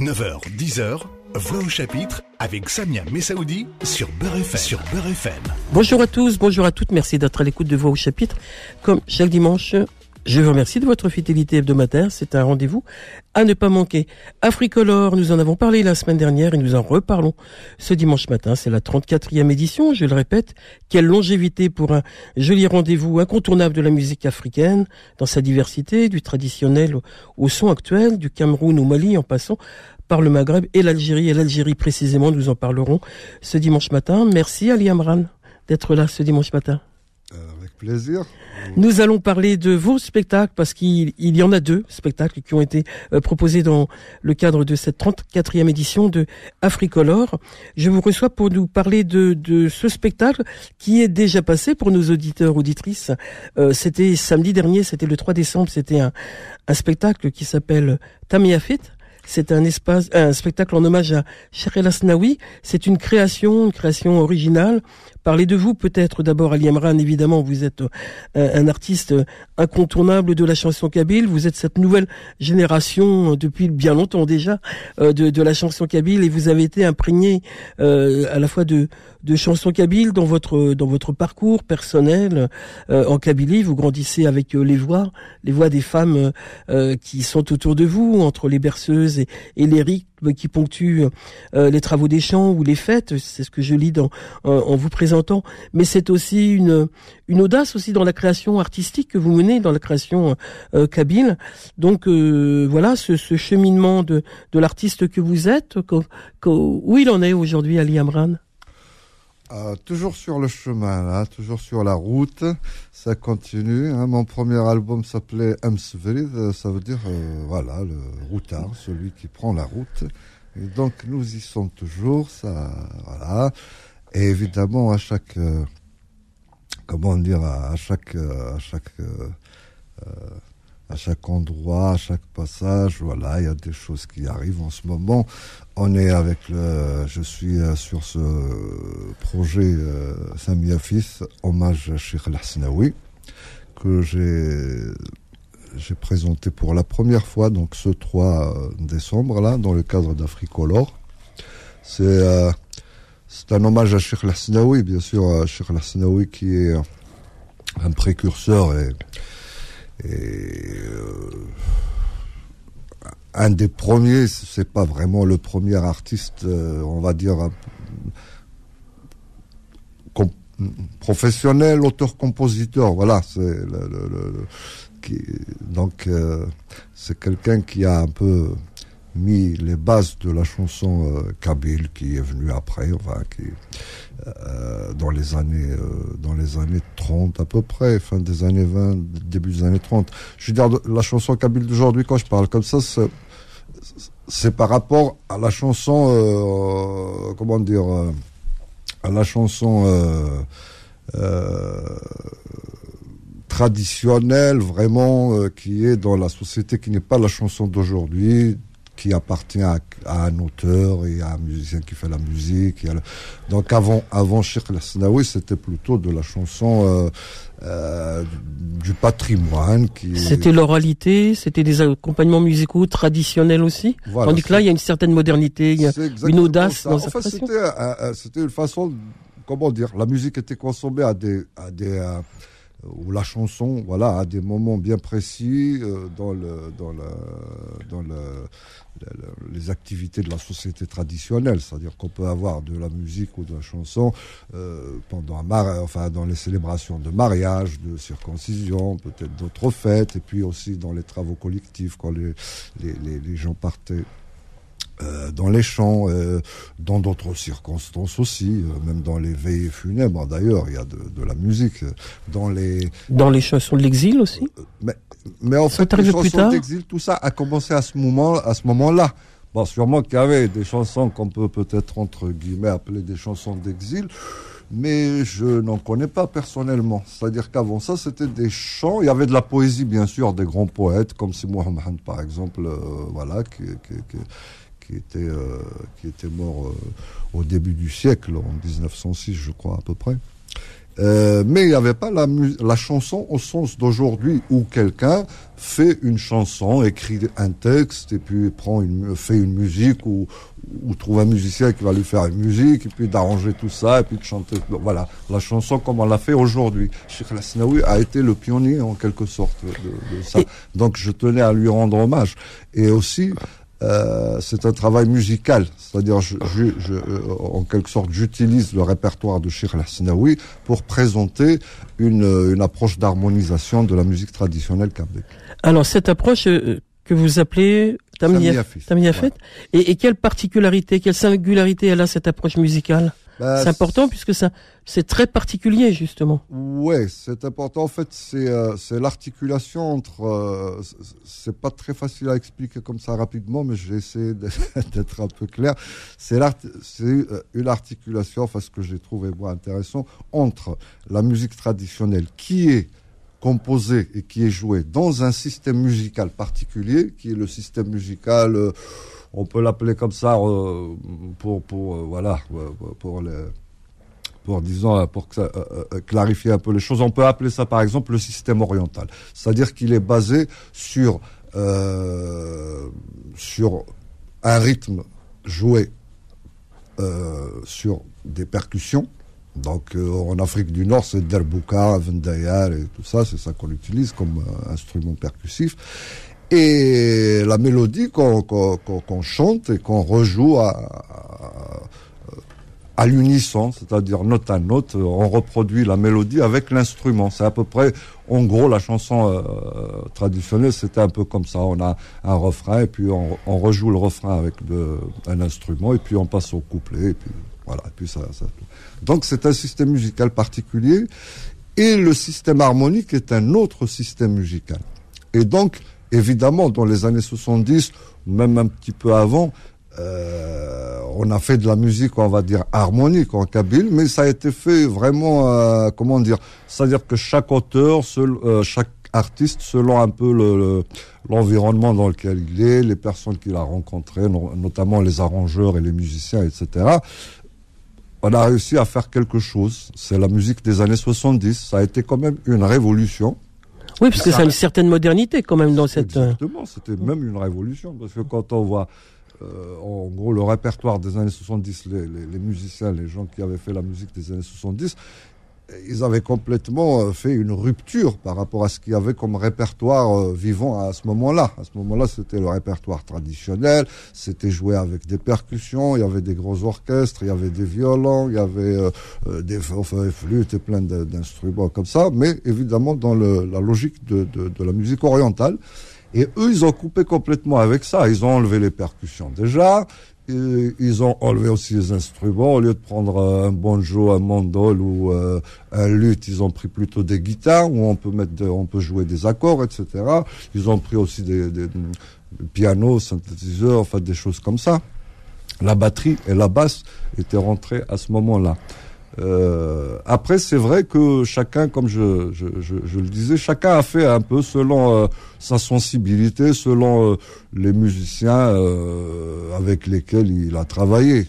9h, 10h, Voix au chapitre avec Samia Messaoudi sur Beur FM. Bonjour à tous, bonjour à toutes, merci d'être à l'écoute de Voix au chapitre. Comme chaque dimanche, je vous remercie de votre fidélité hebdomadaire, c'est un rendez-vous à ne pas manquer. Africolor, nous en avons parlé la semaine dernière et nous en reparlons ce dimanche matin. C'est la 34e édition, je le répète. Quelle longévité pour un joli rendez-vous incontournable de la musique africaine, dans sa diversité, du traditionnel au son actuel, du Cameroun au Mali en passant par le Maghreb et l'Algérie. Et l'Algérie précisément, nous en parlerons ce dimanche matin. Merci Ali Amran d'être là ce dimanche matin. Avec plaisir. Nous allons parler de vos spectacles parce qu'il y en a deux spectacles qui ont été proposés dans le cadre de cette 34e édition de Africolor. Je vous reçois pour nous parler de ce spectacle qui est déjà passé pour nos auditeurs, auditrices. C'était samedi dernier, c'était le 3 décembre, c'était un spectacle qui s'appelle Tamiafit. C'est un spectacle en hommage à Cheikh El Hasnaoui. C'est une création originale. Parlez de vous peut-être d'abord, Ali Amran, évidemment, vous êtes un artiste incontournable de la chanson kabyle. Vous êtes cette nouvelle génération depuis bien longtemps déjà de la chanson kabyle et vous avez été imprégné à la fois de chansons kabyles dans votre parcours personnel en Kabylie. Vous grandissez avec les voix des femmes qui sont autour de vous, entre les berceuses et les rythmes qui ponctuent les travaux des champs ou les fêtes. C'est ce que je lis en vous présentant. Mais c'est aussi une audace aussi dans la création artistique que vous menez, dans la création kabyle. Donc voilà ce cheminement de l'artiste que vous êtes. Où il en est aujourd'hui, Ali Amran? Toujours sur le chemin, là, toujours sur la route, ça continue. Hein. Mon premier album s'appelait Amsverid, ça veut dire voilà le routard, celui qui prend la route. Et donc nous y sommes toujours, ça, voilà. Et évidemment à chaque endroit, à chaque passage, voilà, il y a des choses qui arrivent en ce moment. On est avec je suis sur ce projet Tamiafit, hommage à Cheikh El Hasnaoui, que j'ai présenté pour la première fois, donc ce 3 décembre, là, dans le cadre d'Africolor. C'est un hommage à Cheikh El Hasnaoui, bien sûr, Cheikh El Hasnaoui qui est un précurseur et un des premiers, c'est pas vraiment le premier artiste, on va dire, professionnel, auteur-compositeur, voilà, c'est c'est quelqu'un qui a un peu mis les bases de la chanson kabyle qui est venue après, enfin, dans les années 30 à peu près, fin des années 20, début des années 30. Je veux dire, la chanson kabyle d'aujourd'hui, quand je parle comme ça, c'est par rapport à la chanson, traditionnelle, vraiment, qui est dans la société, qui n'est pas la chanson d'aujourd'hui, qui appartient à un auteur et à un musicien qui fait la musique. Donc avant Cheikh El Hasnaoui, c'était plutôt de la chanson du patrimoine. C'était l'oralité, c'était des accompagnements musicaux traditionnels aussi. Voilà, tandis que là, il y a une certaine modernité, il y a une audace dans cette façon. C'était une façon, comment dire, la musique était consommée ou la chanson, voilà, à des moments bien précis dans les activités de la société traditionnelle, c'est-à-dire qu'on peut avoir de la musique ou de la chanson dans les célébrations de mariage, de circoncision, peut-être d'autres fêtes, et puis aussi dans les travaux collectifs quand les gens partaient dans les champs, dans d'autres circonstances aussi, même dans les veillées funèbres d'ailleurs, il y a de la musique. Dans les chansons de l'exil aussi. Mais en fait, les chansons d'exil, tout ça a commencé à ce moment-là. Bon, sûrement qu'il y avait des chansons qu'on peut peut-être entre guillemets appeler des chansons d'exil, mais je n'en connais pas personnellement. C'est-à-dire qu'avant ça, c'était des chants. Il y avait de la poésie, bien sûr, des grands poètes comme Seymour Hamdan, par exemple, voilà, qui était mort au début du siècle, en 1906, je crois, à peu près. Mais il n'y avait pas la chanson au sens d'aujourd'hui où quelqu'un fait une chanson, écrit un texte et puis fait une musique ou trouve un musicien qui va lui faire une musique et puis d'arranger tout ça et puis de chanter. Voilà, la chanson comme on l'a fait aujourd'hui. Cheikh El Hasnaoui a été le pionnier en quelque sorte de ça. Donc je tenais à lui rendre hommage. Et aussi... c'est un travail musical, c'est-à-dire en quelque sorte j'utilise le répertoire de Cheikh El Hasnaoui pour présenter une approche d'harmonisation de la musique traditionnelle kabyle. Alors cette approche que vous appelez Tamiafit, ouais. Et quelle particularité, quelle singularité elle a, cette approche musicale? C'est important puisque ça, c'est très particulier justement. Ouais, c'est important. En fait, c'est l'articulation entre. C'est pas très facile à expliquer comme ça rapidement, mais j'ai essayé d'être un peu clair. C'est une articulation, enfin ce que j'ai trouvé moi intéressant, entre la musique traditionnelle qui est composée et qui est jouée dans un système musical particulier, qui est le système musical. On peut l'appeler comme ça pour clarifier un peu les choses. On peut appeler ça par exemple le système oriental, c'est-à-dire qu'il est basé sur un rythme joué sur des percussions. Donc en Afrique du Nord, c'est derbouka, vendayar et tout ça, c'est ça qu'on utilise comme instrument percussif. Et la mélodie qu'on chante et qu'on rejoue à l'unisson, c'est-à-dire note à note, on reproduit la mélodie avec l'instrument. C'est à peu près, en gros, la chanson traditionnelle, c'était un peu comme ça. On a un refrain et puis on rejoue le refrain avec un instrument et puis on passe au couplet et puis voilà. Et puis ça. Donc c'est un système musical particulier et le système harmonique est un autre système musical. Et donc évidemment, dans les années 70, même un petit peu avant, on a fait de la musique, on va dire, harmonique en kabyle, mais ça a été fait vraiment, c'est-à-dire que chaque auteur, chaque artiste, selon un peu l'environnement dans lequel il est, les personnes qu'il a rencontrées, notamment les arrangeurs et les musiciens, etc., on a réussi à faire quelque chose. C'est la musique des années 70, ça a été quand même une révolution. Oui, parce que ça a une certaine modernité quand même dans cette... Exactement, c'était même une révolution, parce que quand on voit, en gros, le répertoire des années 70, les musiciens, les gens qui avaient fait la musique des années 70, ils avaient complètement fait une rupture par rapport à ce qu'il y avait comme répertoire vivant à ce moment-là. À ce moment-là, c'était le répertoire traditionnel, c'était joué avec des percussions, il y avait des gros orchestres, il y avait des violons, il y avait des flûtes et plein d'instruments comme ça, mais évidemment dans la logique de la musique orientale. Et eux, ils ont coupé complètement avec ça. Ils ont enlevé les percussions déjà, ils ont enlevé aussi les instruments. Au lieu de prendre un banjo, un mandol ou un luth, ils ont pris plutôt des guitares où on peut jouer des accords, etc. Ils ont pris aussi des pianos, synthétiseurs, enfin des choses comme ça. La batterie et la basse étaient rentrées à ce moment-là. Après, c'est vrai que chacun, comme je le disais, chacun a fait un peu selon sa sensibilité, selon les musiciens avec lesquels il a travaillé.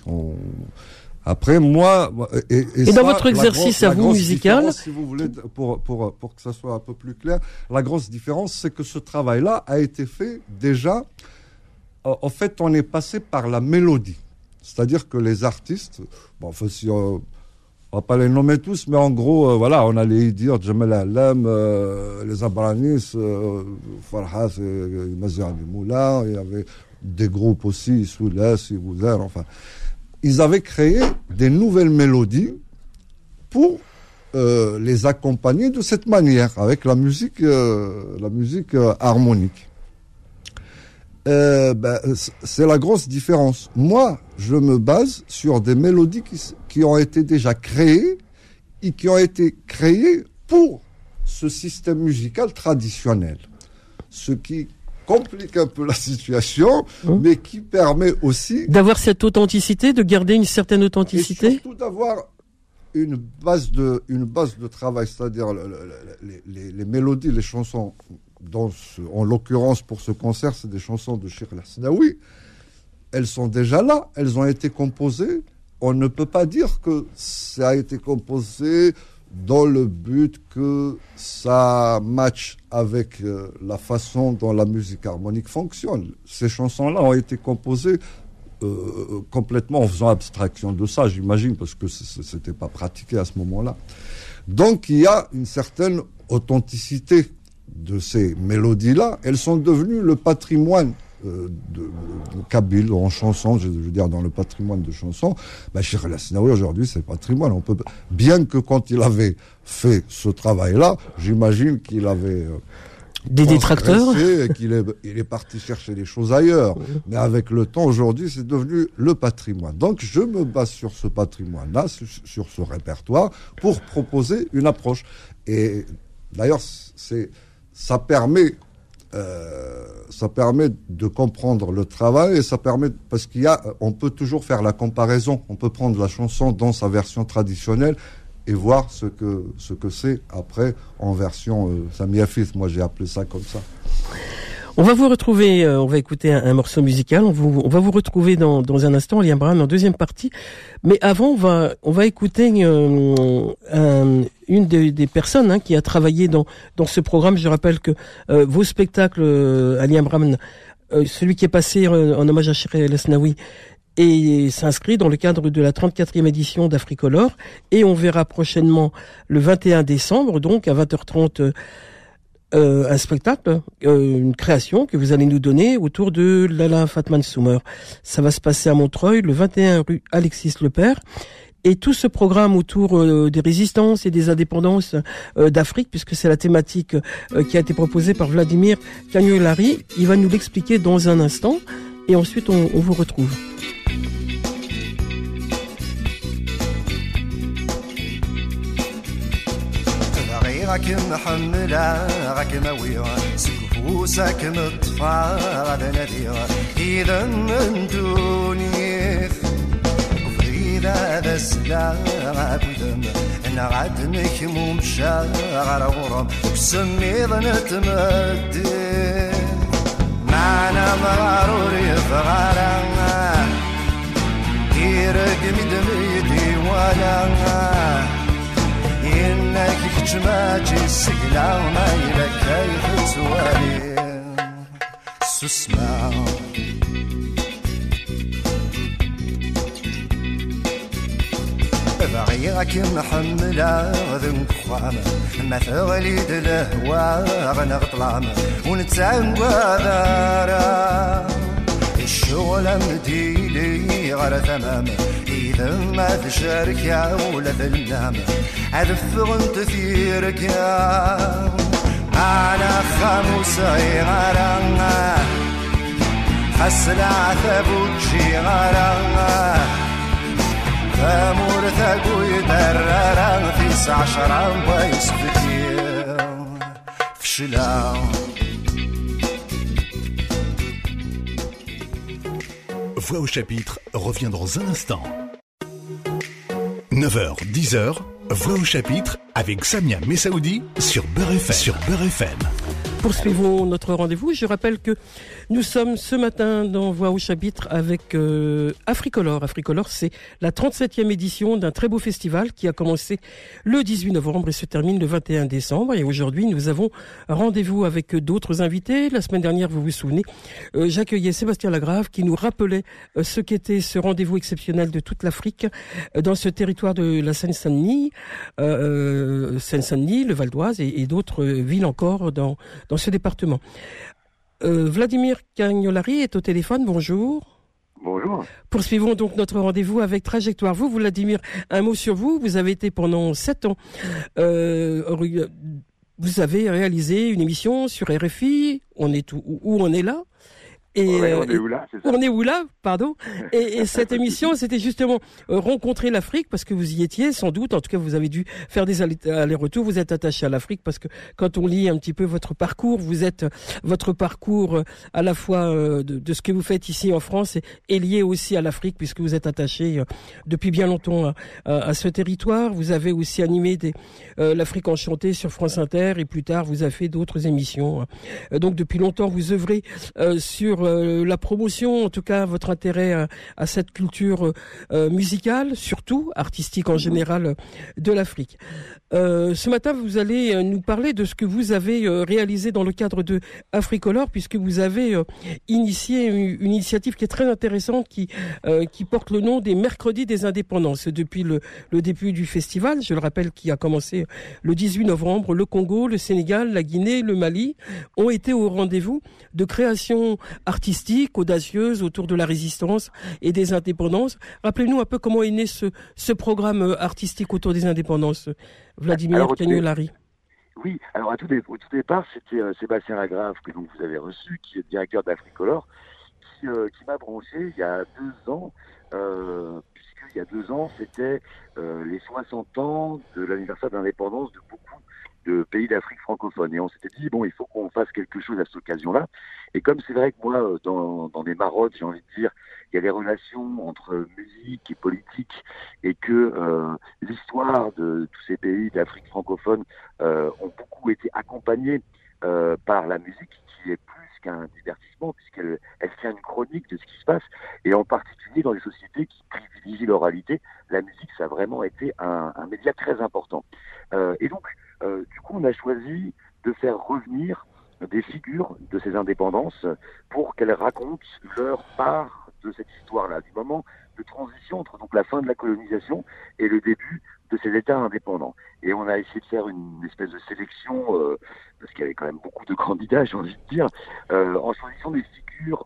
Après, moi... Et ça, dans votre exercice à vous, musical... Si vous voulez, pour que ça soit un peu plus clair, la grosse différence, c'est que ce travail-là a été fait déjà... en fait, on est passé par la mélodie. C'est-à-dire que les artistes... Bon, enfin, si... on va pas les nommer tous, mais en gros, voilà, on allait dire Jamal Alam, les Abranis, Farhas, Mazar Moula, il y avait des groupes aussi, Soulas, Ibouzar, enfin. Ils avaient créé des nouvelles mélodies pour les accompagner de cette manière, avec la musique harmonique. C'est la grosse différence. Moi, je me base sur des mélodies qui ont été déjà créées et qui ont été créées pour ce système musical traditionnel. Ce qui complique un peu la situation, mais qui permet aussi... D'avoir cette authenticité, de garder une certaine authenticité. Et surtout d'avoir... une base de travail, c'est-à-dire les mélodies, les chansons, en l'occurrence pour ce concert, c'est des chansons de Cheikh El Hasnaoui, elles sont déjà là, elles ont été composées, on ne peut pas dire que ça a été composé dans le but que ça matche avec la façon dont la musique harmonique fonctionne. Ces chansons-là ont été composées complètement en faisant abstraction de ça, j'imagine, parce que c'était pas pratiqué à ce moment-là. Donc il y a une certaine authenticité de ces mélodies-là. Elles sont devenues le patrimoine de Kabyle en chanson, je veux dire, dans le patrimoine de chansons. Cheikh El Hasnaoui, aujourd'hui, c'est patrimoine. On peut, bien que quand il avait fait ce travail-là, j'imagine qu'il avait... des détracteurs et qu'il est parti chercher des choses ailleurs. Oui. Mais avec le temps, aujourd'hui, c'est devenu le patrimoine. Donc, je me base sur ce patrimoine-là, sur ce répertoire, pour proposer une approche. Et d'ailleurs, ça permet de comprendre le travail, et ça permet, parce on peut toujours faire la comparaison. On peut prendre la chanson dans sa version traditionnelle et voir ce que c'est après en version Tamiafit. Moi, j'ai appelé ça comme ça. On va vous retrouver, on va écouter un morceau musical. On va vous retrouver dans un instant, Ali Amran, en deuxième partie. Mais avant, on va écouter une des personnes qui a travaillé dans ce programme. Je rappelle que vos spectacles, Ali Amran, celui qui est passé en hommage à Cheikh El Hasnaoui, et s'inscrit dans le cadre de la 34e édition d'Africolor. Et on verra prochainement, le 21 décembre, donc à 20h30, un spectacle, une création que vous allez nous donner autour de Lalla Fatma N'Soumer. Ça va se passer à Montreuil, le 21 rue Alexis Lepère. Et tout ce programme autour des résistances et des indépendances d'Afrique, puisque c'est la thématique qui a été proposée par Vladimir Cagnolari, il va nous l'expliquer dans un instant. Et ensuite, on vous retrouve. راك محملة راك مويرة سكفوسك مطفى غدا نذيرة إذا من دوني وفريدة ذا السلاغ بدم إن غد نكموم شاغر غرم وسمي ظنت مدين معنا مغاروري فغارا إيرك مدميدي ولا إنك كتماجي السقلة وما إلك كيف توالي سسمع بغيرك محملة ذنب خوامة ما تغليد الهواء غنغ طلامة ونتعنقى دارا الشغلة مديلي غرة تمامة إذا ما تشارك يا ولا ذلامة أدفغ تثيرك يا معنا خموسة غرامة حسن عثبوت شي غرامة فامور ثقو يدرر في سعشرة ويسبتير فشلا Voix au chapitre revient dans un instant. 9h, 10h, Voix au chapitre avec Samia Messaoudi sur Beur FM. Poursuivons notre rendez-vous. Je rappelle que nous sommes ce matin dans Voix au chapitre avec Africolor. Africolor, c'est la 37e édition d'un très beau festival qui a commencé le 18 novembre et se termine le 21 décembre. Et aujourd'hui, nous avons rendez-vous avec d'autres invités. La semaine dernière, vous vous souvenez, j'accueillais Sébastien Lagrave qui nous rappelait ce qu'était ce rendez-vous exceptionnel de toute l'Afrique dans ce territoire de la Seine-Saint-Denis, le Val d'Oise et d'autres villes encore dans ce département. Vladimir Cagnolari est au téléphone, bonjour. Bonjour. Poursuivons donc notre rendez-vous avec Trajectoire. Vous, Vladimir, un mot sur vous. Vous avez été pendant 7 ans, vous avez réalisé une émission sur RFI, on est là. On est où là, pardon. Et cette émission, c'était justement rencontrer l'Afrique, parce que vous y étiez sans doute. En tout cas, vous avez dû faire des allers-retours. Vous êtes attaché à l'Afrique parce que quand on lit un petit peu votre parcours, votre parcours à la fois de ce que vous faites ici en France est lié aussi à l'Afrique, puisque vous êtes attaché depuis bien longtemps à ce territoire. Vous avez aussi animé l'Afrique enchantée sur France Inter et plus tard, vous avez fait d'autres émissions. Donc depuis longtemps, vous œuvrez sur sur la promotion, en tout cas votre intérêt à cette culture musicale, surtout artistique en général, de l'Afrique. Ce matin, vous allez nous parler de ce que vous avez réalisé dans le cadre de Africolor, puisque vous avez initié une initiative qui est très intéressante, qui porte le nom des Mercredis des Indépendances. Depuis le début du festival, je le rappelle, qui a commencé le 18 novembre, le Congo, le Sénégal, la Guinée, le Mali ont été au rendez-vous de créations artistiques audacieuses autour de la résistance et des indépendances. Rappelez-nous un peu comment est né ce programme artistique autour des indépendances, Vladimir Cagnolari. Oui, alors au tout départ, c'était Sébastien Lagrave, que donc vous avez reçu, qui est directeur d'Africolor, qui m'a branché il y a 2 ans, puisqu'il y a 2 ans, c'était les 60 ans de l'anniversaire d'indépendance de beaucoup de pays d'Afrique francophone. Et on s'était dit, bon, il faut qu'on fasse quelque chose à cette occasion-là. Et comme c'est vrai que moi, dans les marottes, j'ai envie de dire, il y a des relations entre musique et politique, et que l'histoire de tous ces pays d'Afrique francophone ont beaucoup été accompagnés par la musique, qui est plus qu'un divertissement, puisqu'elle tient une chronique de ce qui se passe, et en particulier dans les sociétés qui privilégient l'oralité, la musique, ça a vraiment été un média très important. Et donc, du coup, on a choisi de faire revenir des figures de ces indépendances pour qu'elles racontent leur part de cette histoire-là, du moment de transition entre donc la fin de la colonisation et le début de ces États indépendants. Et on a essayé de faire une espèce de sélection, parce qu'il y avait quand même beaucoup de candidats, j'ai envie de dire, en choisissant des figures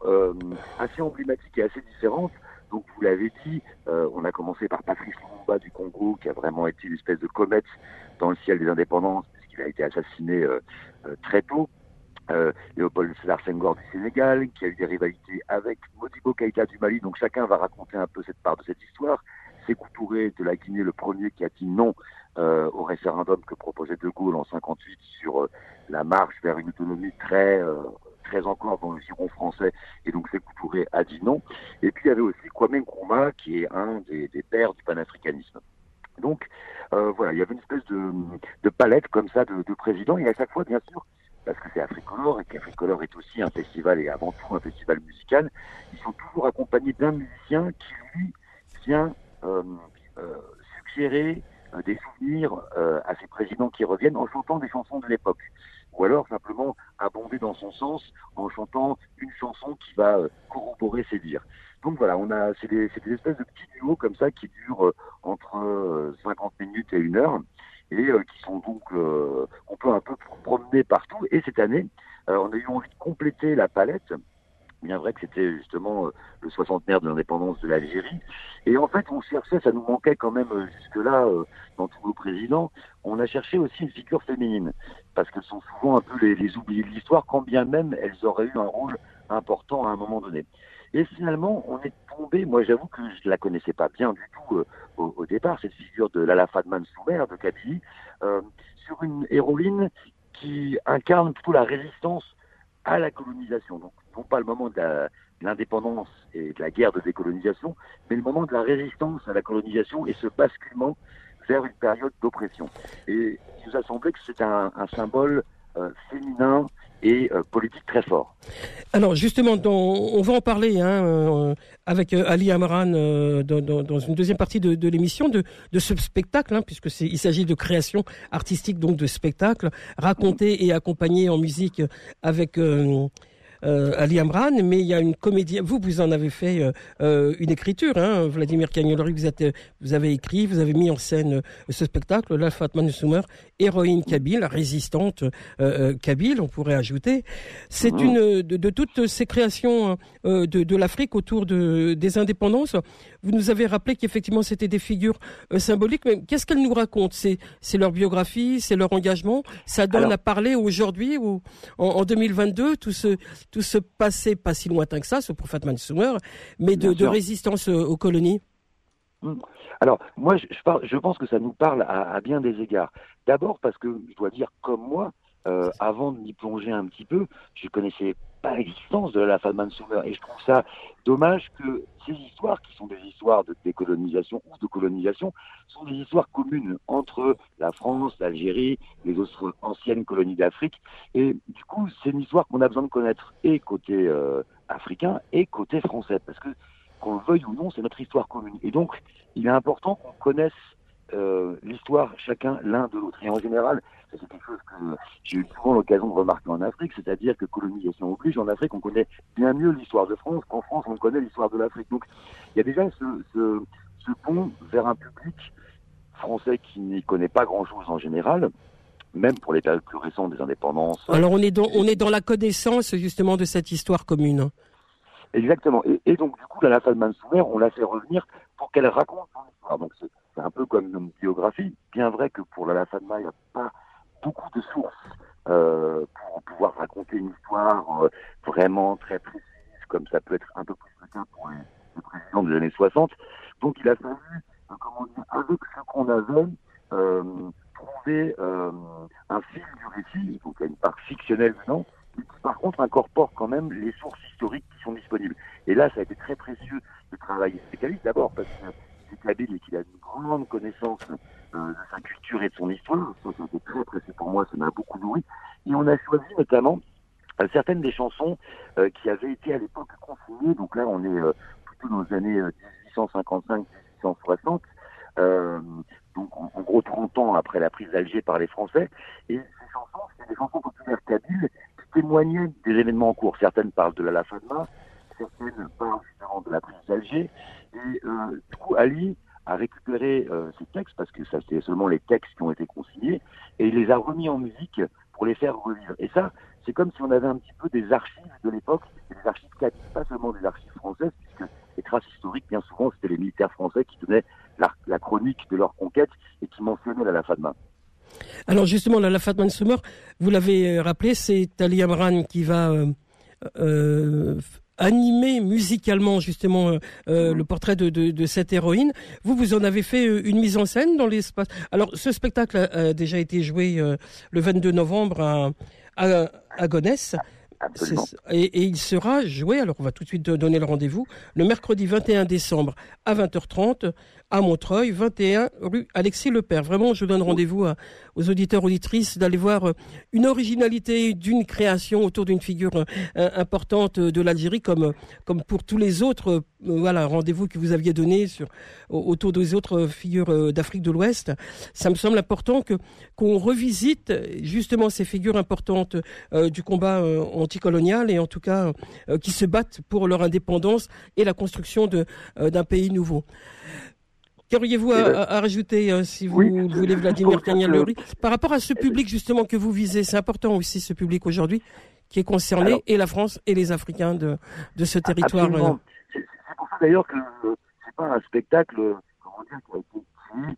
assez emblématiques et assez différentes. Donc vous l'avez dit, on a commencé par Patrice Lumumba du Congo, qui a vraiment été une espèce de comète dans le ciel des indépendances, puisqu'il a été assassiné très tôt. Léopold Sédar Senghor du Sénégal, qui a eu des rivalités avec Modibo Keïta du Mali, donc chacun va raconter un peu cette part de cette histoire. Sékou Touré de la Guinée, le premier qui a dit non au référendum que proposait De Gaulle en 58 sur la marche vers une autonomie très encore dans le giron français, et donc Sékou Touré a dit non. Et puis il y avait aussi Kwame Nkrumah, qui est un des pères du panafricanisme. Donc voilà, il y avait une espèce de palette comme ça de présidents, et à chaque fois, bien sûr, parce que c'est Africolor, et qu'Africolor est aussi un festival, et avant tout un festival musical, ils sont toujours accompagnés d'un musicien qui, lui, vient suggérer des souvenirs à ses présidents qui reviennent en chantant des chansons de l'époque. Ou alors simplement abonder dans son sens en chantant une chanson qui va corroborer ses dires. Donc voilà, c'est des espèces de petits duos comme ça qui durent entre 50 minutes et 1 heure. Et qui sont donc, on peut un peu promener partout. Et cette année, on a eu envie de compléter la palette. Bien vrai que c'était justement le 60aire de l'indépendance de l'Algérie. Et en fait, on cherchait, ça nous manquait quand même jusque-là, dans tous nos présidents, on a cherché aussi une figure féminine. Parce qu'elles sont souvent un peu les oubliées de l'histoire, quand bien même elles auraient eu un rôle important à un moment donné. Et finalement, on est tombé, moi j'avoue que je ne la connaissais pas bien du tout au départ, cette figure de Lalla Fatma N'Soumer de Kabylie, sur une héroïne qui incarne plutôt la résistance à la colonisation. Donc non pas le moment de l'indépendance et de la guerre de décolonisation, mais le moment de la résistance à la colonisation et ce basculement vers une période d'oppression. Et il nous a semblé que c'était un symbole féminin et politique très fort. Alors justement, on va en parler avec Ali Amran dans une deuxième partie de l'émission, de ce spectacle, puisque il s'agit de création artistique, donc de spectacle, raconté et accompagné en musique avec Ali Amran, mais il y a une comédie. Vous en avez fait une écriture, Vladimir Cagnolari, vous avez écrit, vous avez mis en scène ce spectacle, Lalla Fatma N'Soumer, héroïne kabyle, résistante kabyle, on pourrait ajouter. C'est une de toutes ces créations de l'Afrique autour des indépendances. Vous nous avez rappelé qu'effectivement c'était des figures symboliques, mais qu'est-ce qu'elles nous racontent? C'est leur biographie, c'est leur engagement, ça donne à parler aujourd'hui ou en 2022, tout ce passé, pas si lointain que ça, ce pour Fatma N'Soumer, mais de résistance aux colonies. Alors, moi, je pense que ça nous parle à bien des égards. D'abord parce que, je dois dire, comme moi, avant de m'y plonger un petit peu, je ne connaissais pas l'existence de la Fatma N'Soumer. Et je trouve ça dommage que ces histoires, qui sont des histoires de décolonisation ou de colonisation, sont des histoires communes entre la France, l'Algérie, les autres anciennes colonies d'Afrique. Et du coup, c'est une histoire qu'on a besoin de connaître, et côté africain et côté français, parce que qu'on le veuille ou non, c'est notre histoire commune. Et donc, il est important qu'on connaisse l'histoire chacun l'un de l'autre. Et en général, ça, c'est quelque chose que j'ai eu souvent l'occasion de remarquer en Afrique, c'est-à-dire que colonisation oblige, en Afrique, on connaît bien mieux l'histoire de France qu'en France, on connaît l'histoire de l'Afrique. Donc, il y a déjà ce pont vers un public français qui n'y connaît pas grand-chose en général, même pour les périodes plus récentes des indépendances. Alors on est dans la connaissance justement de cette histoire commune. Exactement. Et donc du coup, Lalla Fatma N'Soumer, on l'a fait revenir pour qu'elle raconte son histoire. Donc c'est un peu comme une biographie. Bien vrai que pour Lalla Fatma, il n'y a pas beaucoup de sources pour pouvoir raconter une histoire vraiment très précise, comme ça peut être un peu plus le cas pour les présidents des années 60. Donc il a fallu, avec ce qu'on avait, trouver un fil du récit, donc il y a une part fictionnelle dedans, qui par contre incorpore quand même les sources historiques qui sont disponibles. Et là, ça a été très précieux de travailler avec Kabylie, d'abord parce que c'est Kabylie et qu'il a une grande connaissance de sa culture et de son histoire. Ça, c'était très précieux pour moi, ça m'a beaucoup nourri. Et on a choisi notamment certaines des chansons qui avaient été à l'époque consignées. Donc là, on est plutôt dans les années 1855-1860, donc en gros 30 ans après la prise d'Alger par les Français, et ces chansons, c'était des chansons populaires kabyles qui témoignaient des événements en cours. Certaines parlent de Lalla Fatma, certaines parlent justement de la prise d'Alger, et du coup Ali a récupéré ces textes, parce que ça c'était seulement les textes qui ont été consignés, et il les a remis en musique pour les faire revivre. Et ça, c'est comme si on avait un petit peu des archives de l'époque, des archives kabyles, pas seulement des archives françaises, puisque les traces historiques, bien souvent, c'était les militaires français qui tenaient la chronique de leur conquête et qui mentionnaient Lalla Fatma. Alors justement, Lalla Fatma N'Soumer, vous l'avez rappelé, c'est Ali Amran qui va animer musicalement justement le portrait de cette héroïne. Vous en avez fait une mise en scène dans l'espace. Alors ce spectacle a déjà été joué le 22 novembre à Gonesse. Et il sera joué, alors on va tout de suite donner le rendez-vous, le mercredi 21 décembre à 20h30 à Montreuil, 21 rue Alexis Lepère. Vraiment, je donne rendez-vous aux auditeurs, auditrices, d'aller voir une originalité d'une création autour d'une figure importante de l'Algérie, comme pour tous les autres rendez-vous que vous aviez donné autour des autres figures d'Afrique de l'Ouest. Ça me semble important qu'on revisite justement ces figures importantes du combat anticolonial, et en tout cas qui se battent pour leur indépendance et la construction d'un pays nouveau. Qu'auriez-vous à rajouter, si vous le voulez, Vladimir Cagnolari, par rapport à ce public justement que vous visez? C'est important aussi, ce public aujourd'hui qui est concerné, et la France et les Africains de ce territoire. C'est pour ça d'ailleurs que c'est pas un spectacle qui a été créé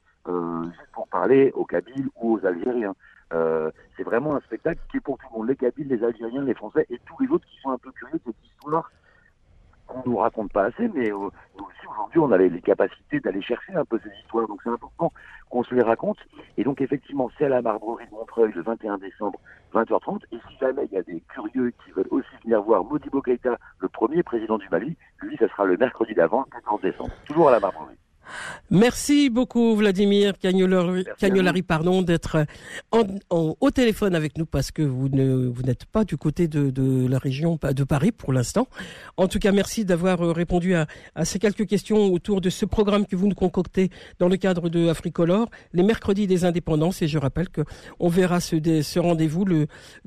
juste pour parler aux Kabyles ou aux Algériens. C'est vraiment un spectacle qui est pour tout le monde, les Kabyles, les Algériens, les Français et tous les autres qui sont un peu curieux de cette histoire qu'on nous raconte pas assez, mais nous aussi aujourd'hui on a les capacités d'aller chercher un peu ces histoires, donc c'est important qu'on se les raconte. Et donc effectivement, c'est à la Marbrerie de Montreuil le 21 décembre 20h30, et si jamais il y a des curieux qui veulent aussi venir voir Modibo Keïta, le premier président du Mali, lui ça sera le mercredi d'avant, 14 décembre, toujours à la Marbrerie. Merci beaucoup Vladimir Cagnolari, d'être au téléphone avec nous, parce que vous n'êtes pas du côté de la région de Paris pour l'instant. En tout cas, merci d'avoir répondu à ces quelques questions autour de ce programme que vous nous concoctez dans le cadre de Africolor, les mercredis des indépendances. Et je rappelle qu'on verra ce rendez-vous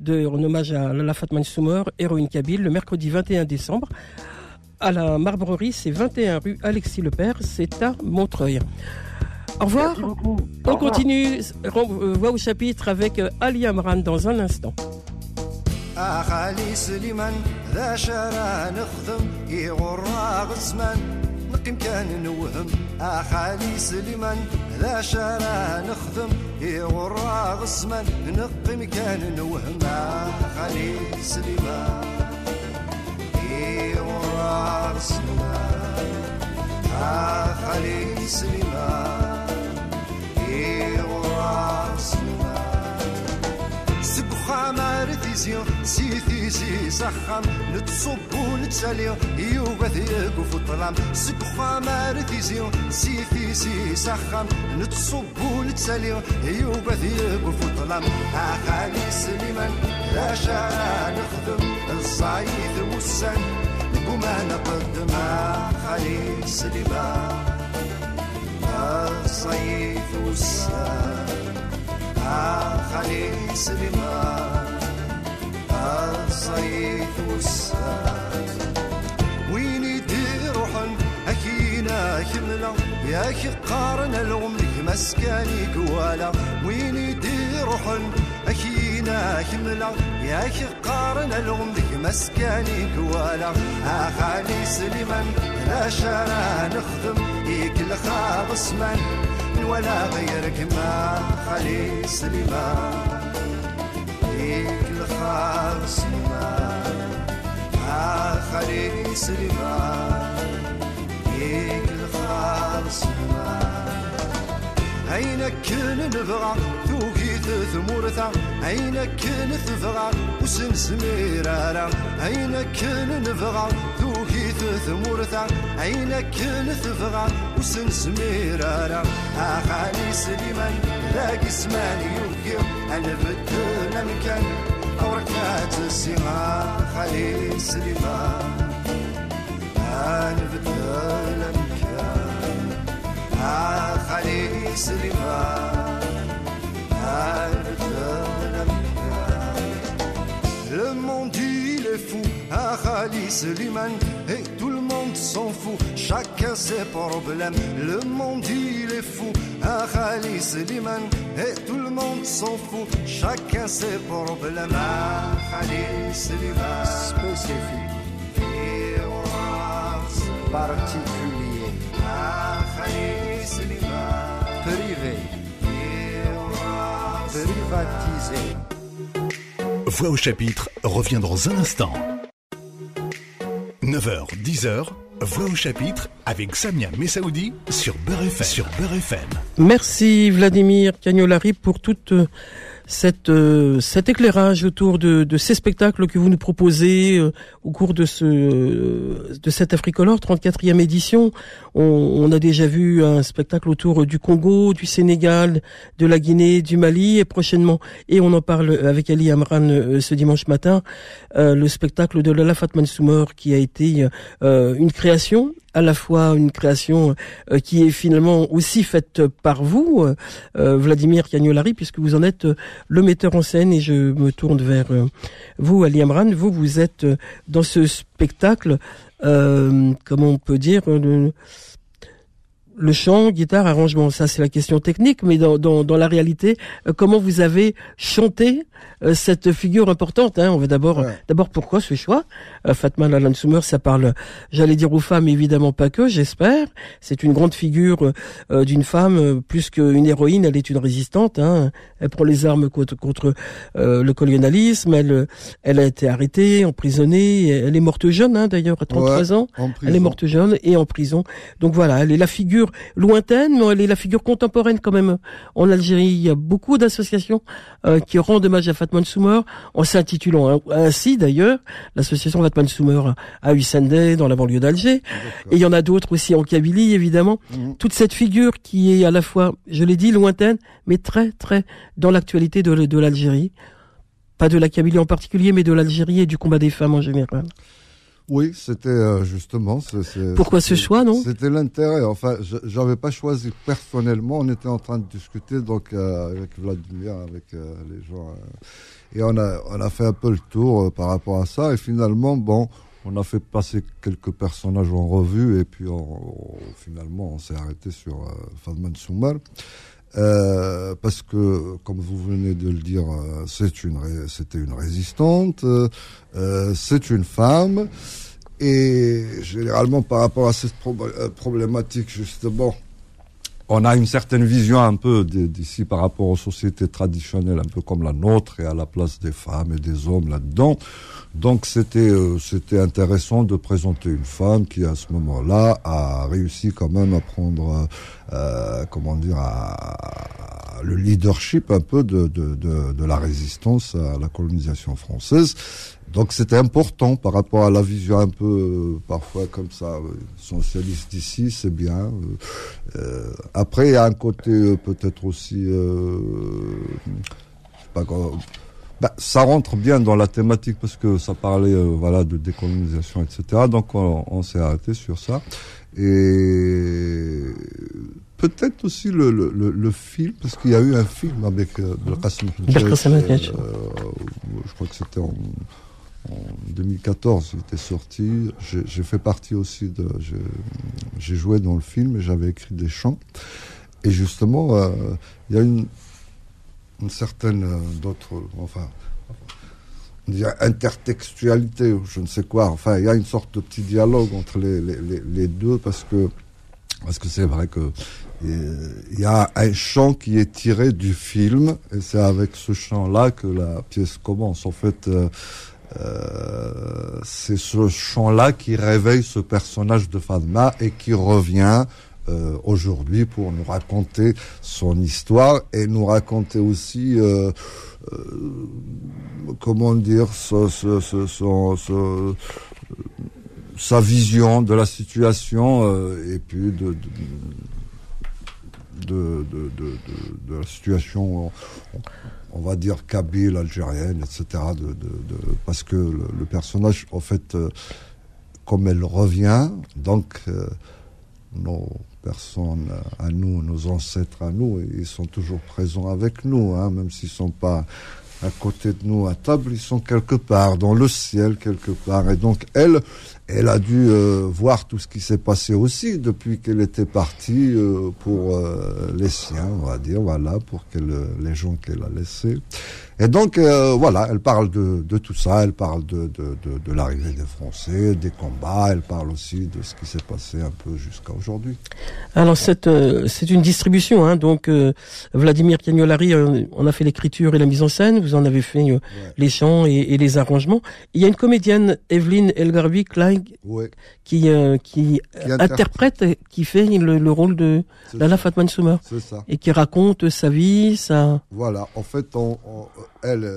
en hommage à Lalla Fatma N'Soumer, héroïne kabyle, le mercredi 21 décembre. À la Marbrerie, c'est 21 rue Alexis Lepère, c'est à Montreuil. Au revoir. On continue. Voix au chapitre avec Ali Amran dans un instant. خليل سليمان إيوار سليمان سبخا مارتيزيو سيثيسي سخام نتصبو نتساليو يوبث يقف الطلام سبخا مارتيزيو سيثيسي سخام نتصبو نتساليو يوبث يقف الطلام خليل سليمان لا شارع نخدم الصعيد والسن وما نقد مع علي سليبا الصيف والسهر مع علي سليبا الصيف والسهر وين يدير روحن أكينا كملا يا أخي قارنا لهم لك مسكاني قوالا وين يدير روحن أكينا كملا يا أخي قارنا لهم لك مسكاني قوالا أخالي سليمان لا شرا نخدم يكل خابص من ولا غيرك ما خالي سليمان يكل خابص من أخالي سليمان يكل خابص من عينك نبغى توقيت ثمورتا عينك نبغى وسنسمير أرا عينك نبغى توقيت ثمورتا عينك نبغى وسنسمير أرا أغاني سليمان لا قسمان يوقف أنا بدنا مكان أوركات السما خلي سليمان أنا بدنا مكان أخلي Le monde il est fou, ah Khali Slimane, et tout le monde s'en fout, chacun ses problèmes. Le monde il est fou, ah Khali Slimane, et tout le monde s'en fout, chacun ses problèmes. Ah Khali Slimane, spécifique, particulier. Ah Khali Slimane. Privé, privatisé. Voix au chapitre revient dans un instant. 9h-10h, Voix au chapitre avec Samia Messaoudi sur Beur FM. Merci Vladimir Cagnolari pour toute cet éclairage autour de ces spectacles que vous nous proposez au cours de cette Africolor 34e édition. On a déjà vu un spectacle autour du Congo, du Sénégal, de la Guinée, du Mali et prochainement, et on en parle avec Ali Amran ce dimanche matin, le spectacle de Lalla Fatma N'Soumer qui a été une création, à la fois une création qui est finalement aussi faite par vous, Vladimir Cagnolari, puisque vous en êtes le metteur en scène, et je me tourne vers vous, Ali Amran. Vous êtes dans ce spectacle, comment on peut dire, le chant, guitare, arrangement. Ça, c'est la question technique, mais dans la réalité, comment vous avez chanté cette figure importante, hein. On va d'abord pourquoi ce choix Fatma Lalla N'Soumer, ça parle, j'allais dire aux femmes, évidemment pas que, j'espère. C'est une grande figure d'une femme, plus qu'une héroïne, elle est une résistante, hein. Elle prend les armes contre le colonialisme, elle a été arrêtée, emprisonnée, elle est morte jeune, hein, d'ailleurs, à 33 ans. Elle est morte jeune et en prison. Donc voilà, elle est la figure lointaine, mais elle est la figure contemporaine quand même. En Algérie, il y a beaucoup d'associations qui rendent hommage à Fatma N'Soumer, en s'intitulant ainsi d'ailleurs, l'association Fatma N'Soumer à Hussendé, dans la banlieue d'Alger. D'accord. Et il y en a d'autres aussi en Kabylie, évidemment. Mmh. Toute cette figure qui est à la fois, je l'ai dit, lointaine, mais très, très dans l'actualité de l'Algérie. Pas de la Kabylie en particulier, mais de l'Algérie et du combat des femmes en général. Oui, c'était justement... Pourquoi ce choix, non ? C'était l'intérêt. Enfin, j'avais pas choisi personnellement. On était en train de discuter donc avec Vladimir, avec les gens. Et on a fait un peu le tour par rapport à ça. Et finalement, bon, on a fait passer quelques personnages en revue. Et puis, finalement, on s'est arrêté sur Fatma N'Soumer. Parce que, comme vous venez de le dire, c'était une résistante, c'est une femme, et généralement par rapport à cette problématique, justement, on a une certaine vision un peu d'ici par rapport aux sociétés traditionnelles, un peu comme la nôtre, et à la place des femmes et des hommes là-dedans. Donc c'était intéressant de présenter une femme qui, à ce moment-là, a réussi quand même à prendre, à le leadership un peu de la résistance à la colonisation française. Donc c'était important par rapport à la vision un peu parfois comme ça socialiste d'ici, c'est bien. Après il y a un côté peut-être aussi, je sais pas, Bah, ça rentre bien dans la thématique parce que ça parlait voilà, de décolonisation, etc. Donc on s'est arrêté sur ça. Et peut-être aussi le film, parce qu'il y a eu un film avec Belkacem Hedjaz, je crois que c'était en 2014, il était sorti. J'ai fait partie aussi de... J'ai joué dans le film et j'avais écrit des chants. Et justement, il y a une certaine d'autres... Enfin, il y a intertextualité, je ne sais quoi. Enfin, il y a une sorte de petit dialogue entre les deux parce que c'est vrai que il y a un chant qui est tiré du film et c'est avec ce chant-là que la pièce commence. En fait, c'est ce chant-là qui réveille ce personnage de Fatma et qui revient aujourd'hui pour nous raconter son histoire et nous raconter aussi comment dire sa vision de la situation et puis de la situation on va dire kabyle, algérienne, etc. Parce que le personnage en fait comme elle revient donc nos personnes à nous, nos ancêtres à nous, ils sont toujours présents avec nous, hein, même s'ils ne sont pas à côté de nous à table, ils sont quelque part, dans le ciel quelque part. Et donc elle a dû voir tout ce qui s'est passé aussi depuis qu'elle était partie pour les siens, on va dire, voilà, pour les gens qu'elle a laissés. Et donc, voilà, elle parle de tout ça, elle parle de l'arrivée des Français, des combats, elle parle aussi de ce qui s'est passé un peu jusqu'à aujourd'hui. Alors, c'est une distribution, hein, donc Vladimir Cagnolari, on a fait l'écriture et la mise en scène, vous en avez fait les chants et les arrangements. Il y a une comédienne, Evelyn Elgarby-Kleig, qui interprète, qui fait le rôle de Lalla Fatma N'Soumer, et qui raconte sa vie, sa... Voilà, en fait, Elle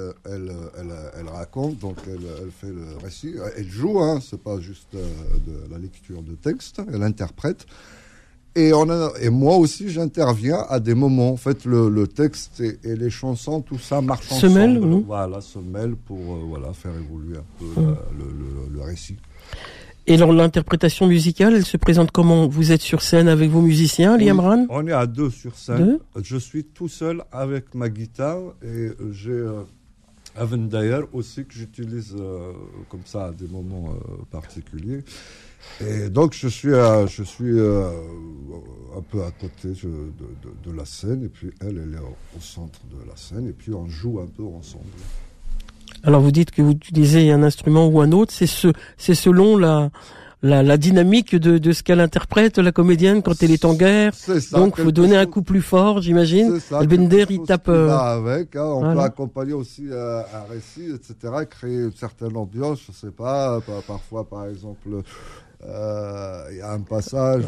raconte, donc elle fait le récit, elle joue, hein, c'est pas juste de la lecture de texte, elle interprète. Et moi aussi, j'interviens à des moments. En fait, le texte et les chansons, tout ça marche ensemble. Se mêle pour faire évoluer un peu le récit. Et alors, l'interprétation musicale, elle se présente comment? Vous êtes sur scène avec vos musiciens, Ali Amran? On est à deux sur scène. Je suis tout seul avec ma guitare et j'ai Aven d'ailleurs aussi que j'utilise comme ça à des moments particuliers. Et donc, je suis un peu à côté de la scène et puis elle est au centre de la scène et puis on joue un peu ensemble. Alors vous dites que vous utilisez un instrument ou un autre, c'est selon la dynamique de ce qu'elle interprète, la comédienne, quand elle est en guerre. Ça, donc vous donnez un coup plus fort, j'imagine. Ça, le Bender, il tape... Avec, hein, on peut accompagner aussi un récit, etc., créer une certaine ambiance, je ne sais pas, parfois par exemple, il y a un passage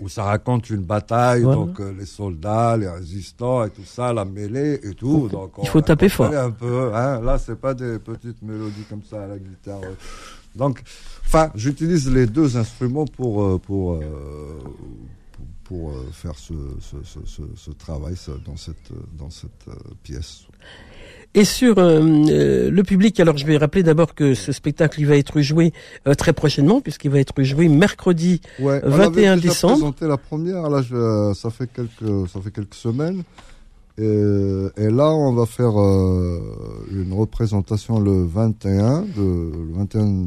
où ça raconte une bataille, donc les soldats, les résistants et tout ça, la mêlée et tout. Donc, il faut taper fort. Un peu, hein, là, c'est pas des petites mélodies comme ça à la guitare. Donc, j'utilise les deux instruments pour faire ce travail dans cette pièce. Et sur le public, alors je vais rappeler d'abord que ce spectacle, il va être joué très prochainement, puisqu'il va être joué mercredi 21 décembre. On avait présenté la première, là, ça fait quelques semaines. Et là, on va faire une représentation le 21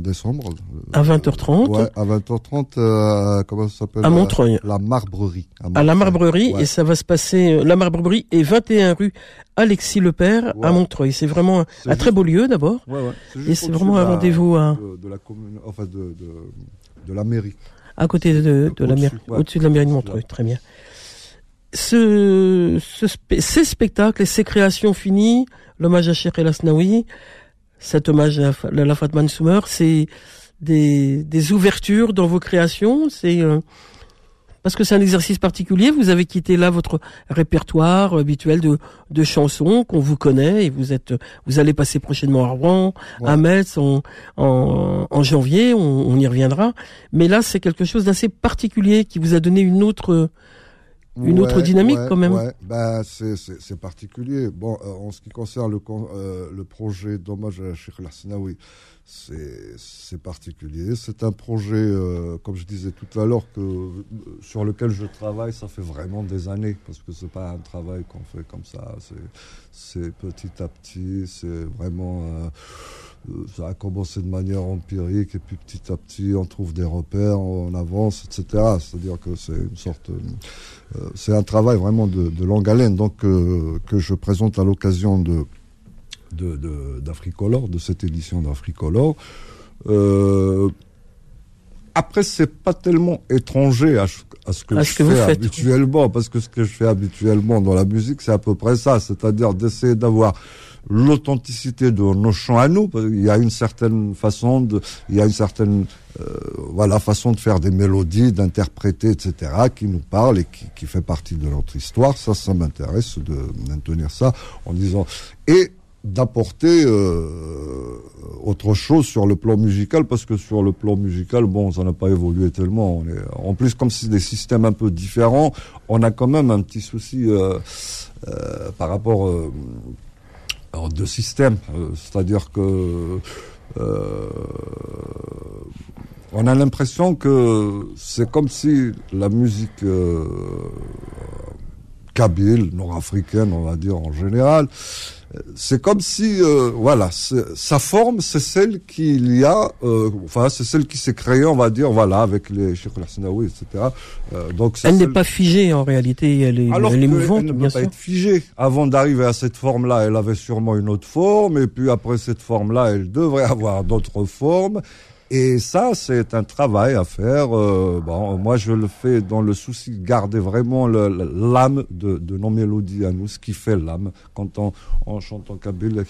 décembre. À 20h30. À 20h30, comment ça s'appelle? À Montreuil. La Marbrerie. À La Marbrerie, et ça va se passer... La Marbrerie est 21 rue Alexis Lepère à Montreuil. C'est vraiment un très beau lieu, d'abord. Et c'est vraiment un rendez-vous à... De la mairie. À côté de la mairie. Au-dessus de la mairie de Montreuil, très bien. Ces spectacles et ces créations finies, l'hommage à Cheikh El Hasnaoui, cet hommage à Lalla Fatma N'Soumer, c'est des ouvertures dans vos créations, c'est parce que c'est un exercice particulier. Vous avez quitté là votre répertoire habituel de chansons qu'on vous connaît et vous allez passer prochainement à Rouen, à Metz en janvier, on y reviendra. Mais là, c'est quelque chose d'assez particulier qui vous a donné une autre une autre dynamique quand même. Ouais. Ben, c'est particulier. Bon, en ce qui concerne le projet d'hommage à Cheikh El Hasnaoui, c'est particulier. C'est un projet, comme je disais tout à l'heure, sur lequel je travaille, ça fait vraiment des années, parce que c'est pas un travail qu'on fait comme ça. C'est petit à petit, c'est vraiment... ça a commencé de manière empirique, et puis petit à petit, on trouve des repères, on avance, etc. C'est-à-dire que c'est une sorte... c'est un travail vraiment de longue haleine, donc que je présente à l'occasion d'Africolor, de cette édition d'Africolor. Après, c'est pas tellement étranger à ce que je fais habituellement, parce que ce que je fais habituellement dans la musique, c'est à peu près ça, c'est-à-dire d'essayer d'avoir l'authenticité de nos chants à nous. Il y a une certaine façon façon de faire des mélodies, d'interpréter, etc., qui nous parle et qui fait partie de notre histoire. Ça m'intéresse de maintenir ça en disant... Et d'apporter autre chose sur le plan musical, parce que sur le plan musical, bon, ça n'a pas évolué tellement. En plus, comme c'est des systèmes un peu différents, on a quand même un petit souci par rapport... de système, c'est-à-dire que on a l'impression que c'est comme si la musique kabyle, nord-africaine, on va dire en général, c'est comme si sa forme, c'est celle qu'il y a, c'est celle qui s'est créée, on va dire, avec les Cheikh El Hasnaoui, etc. Donc elle n'est pas figée en réalité, elle est mouvante, bien sûr. Elle ne peut pas être figée. Avant d'arriver à cette forme-là, elle avait sûrement une autre forme, et puis après cette forme-là, elle devrait avoir d'autres formes. Et ça, c'est un travail à faire. Moi, je le fais dans le souci de garder vraiment l'âme de nos mélodies à nous, ce qui fait l'âme. Quand on chante en kabyle,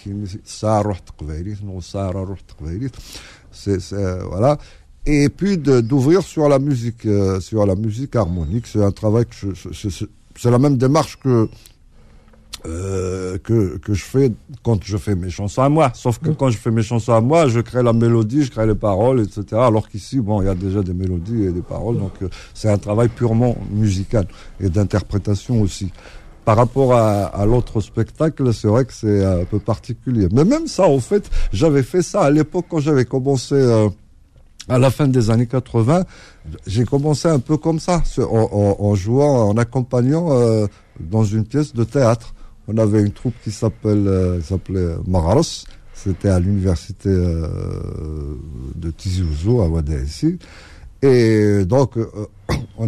voilà. Et puis d'ouvrir sur la musique, harmonique. C'est un travail que c'est la même démarche que je fais quand je fais mes chansons à moi, sauf que quand je fais mes chansons à moi, je crée la mélodie, je crée les paroles, etc., alors qu'ici, il y a déjà des mélodies et des paroles, donc c'est un travail purement musical et d'interprétation aussi. Par rapport à l'autre spectacle, c'est vrai que c'est un peu particulier, mais même ça, en fait, j'avais fait ça à l'époque quand j'avais commencé à la fin des années 80, j'ai commencé un peu comme ça, en jouant, en accompagnant dans une pièce de théâtre. On avait une troupe qui s'appelait Maralos, c'était à l'université de Tiziouzou à Wadassi. Et donc, on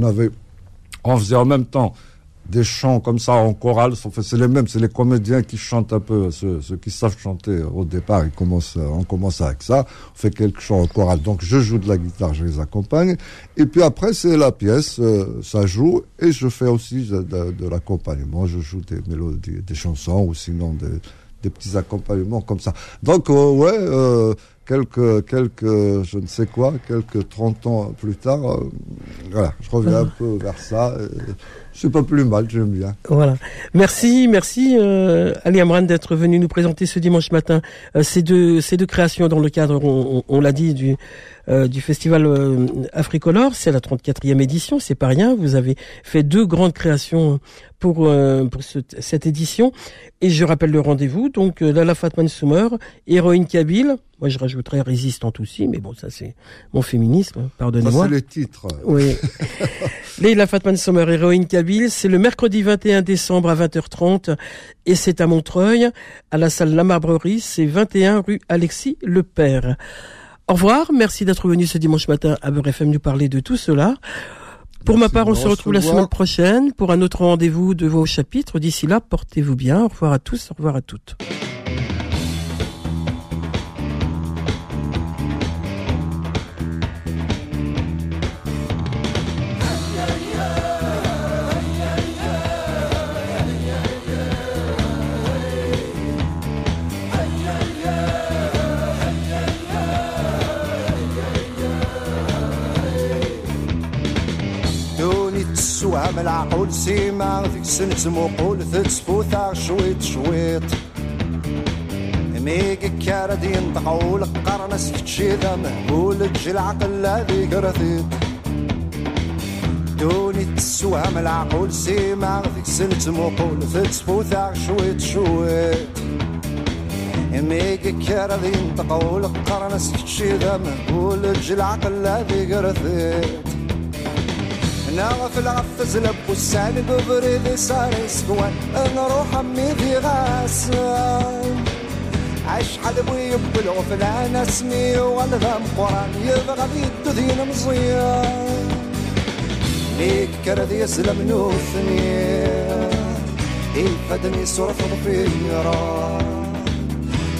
faisait en même temps des chants comme ça en chorale, c'est les mêmes, c'est les comédiens qui chantent un peu, ceux qui savent chanter au départ, on commence avec ça, on fait quelques chants en chorale, donc je joue de la guitare, je les accompagne, et puis après c'est la pièce, ça joue, et je fais aussi de l'accompagnement, je joue des mélodies, des chansons, ou sinon des petits accompagnements comme ça. Donc je ne sais quoi, quelques 30 ans plus tard, je reviens un peu vers ça. C'est pas plus mal, j'aime bien. Voilà. Merci Ali Amran d'être venu nous présenter ce dimanche matin ces deux créations dans le cadre, on l'a dit, du festival Africolor. C'est la 34e édition, c'est pas rien. Vous avez fait deux grandes créations pour cette édition. Et je rappelle le rendez-vous, donc Lalla Fatma N'Soumer, héroïne kabyle. Moi, je rajouterais résistante aussi, mais bon, ça, c'est mon féminisme, pardonnez-moi. Ça, c'est le titre. Oui. Lalla Fatma N'Soumer, héroïne kabyle, c'est le mercredi 21 décembre à 20h30, et c'est à Montreuil, à la salle La Marbrerie, c'est 21 rue Alexis Le Père. Au revoir, merci d'être venu ce dimanche matin à Beur FM nous parler de tout cela. Pour ma part, on se retrouve la semaine prochaine pour un autre rendez-vous de Voix au chapitre. D'ici là, portez-vous bien. Au revoir à tous, au revoir à toutes. عمل عقول سيما ذيك سنت موقول تتسفوت عشويت شويت ميك كاردي ينطقو لقرن سفتشي ذا مهبول تجي العقل ذيك رثيت دوني السوام العقول سيما غديك سنت موقول فتسبو ثاغ شويت شويت يميك كارذي انتقو لقرن سكتشي ذا مهول جي العقل الذي قرثيت نغف العف زلب والسالي ببريدي صاري سكوان نروح امي ذي غاسان عاش حلبوي يبلغ فلان اسمي والذا مقران يبغى بيدو ذي مزيان ليك كردي يسلم نوثني يفدني صرف ضفيرا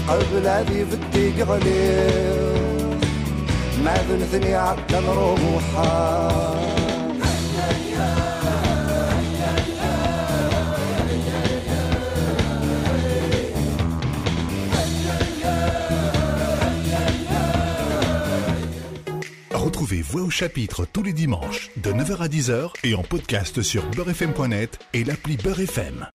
قلب الذي بدي قغلي ما ذنثني عبدا روحا Retrouvez Voix au chapitre tous les dimanches de 9h à 10h et en podcast sur beurrefm.net et l'appli Beur FM.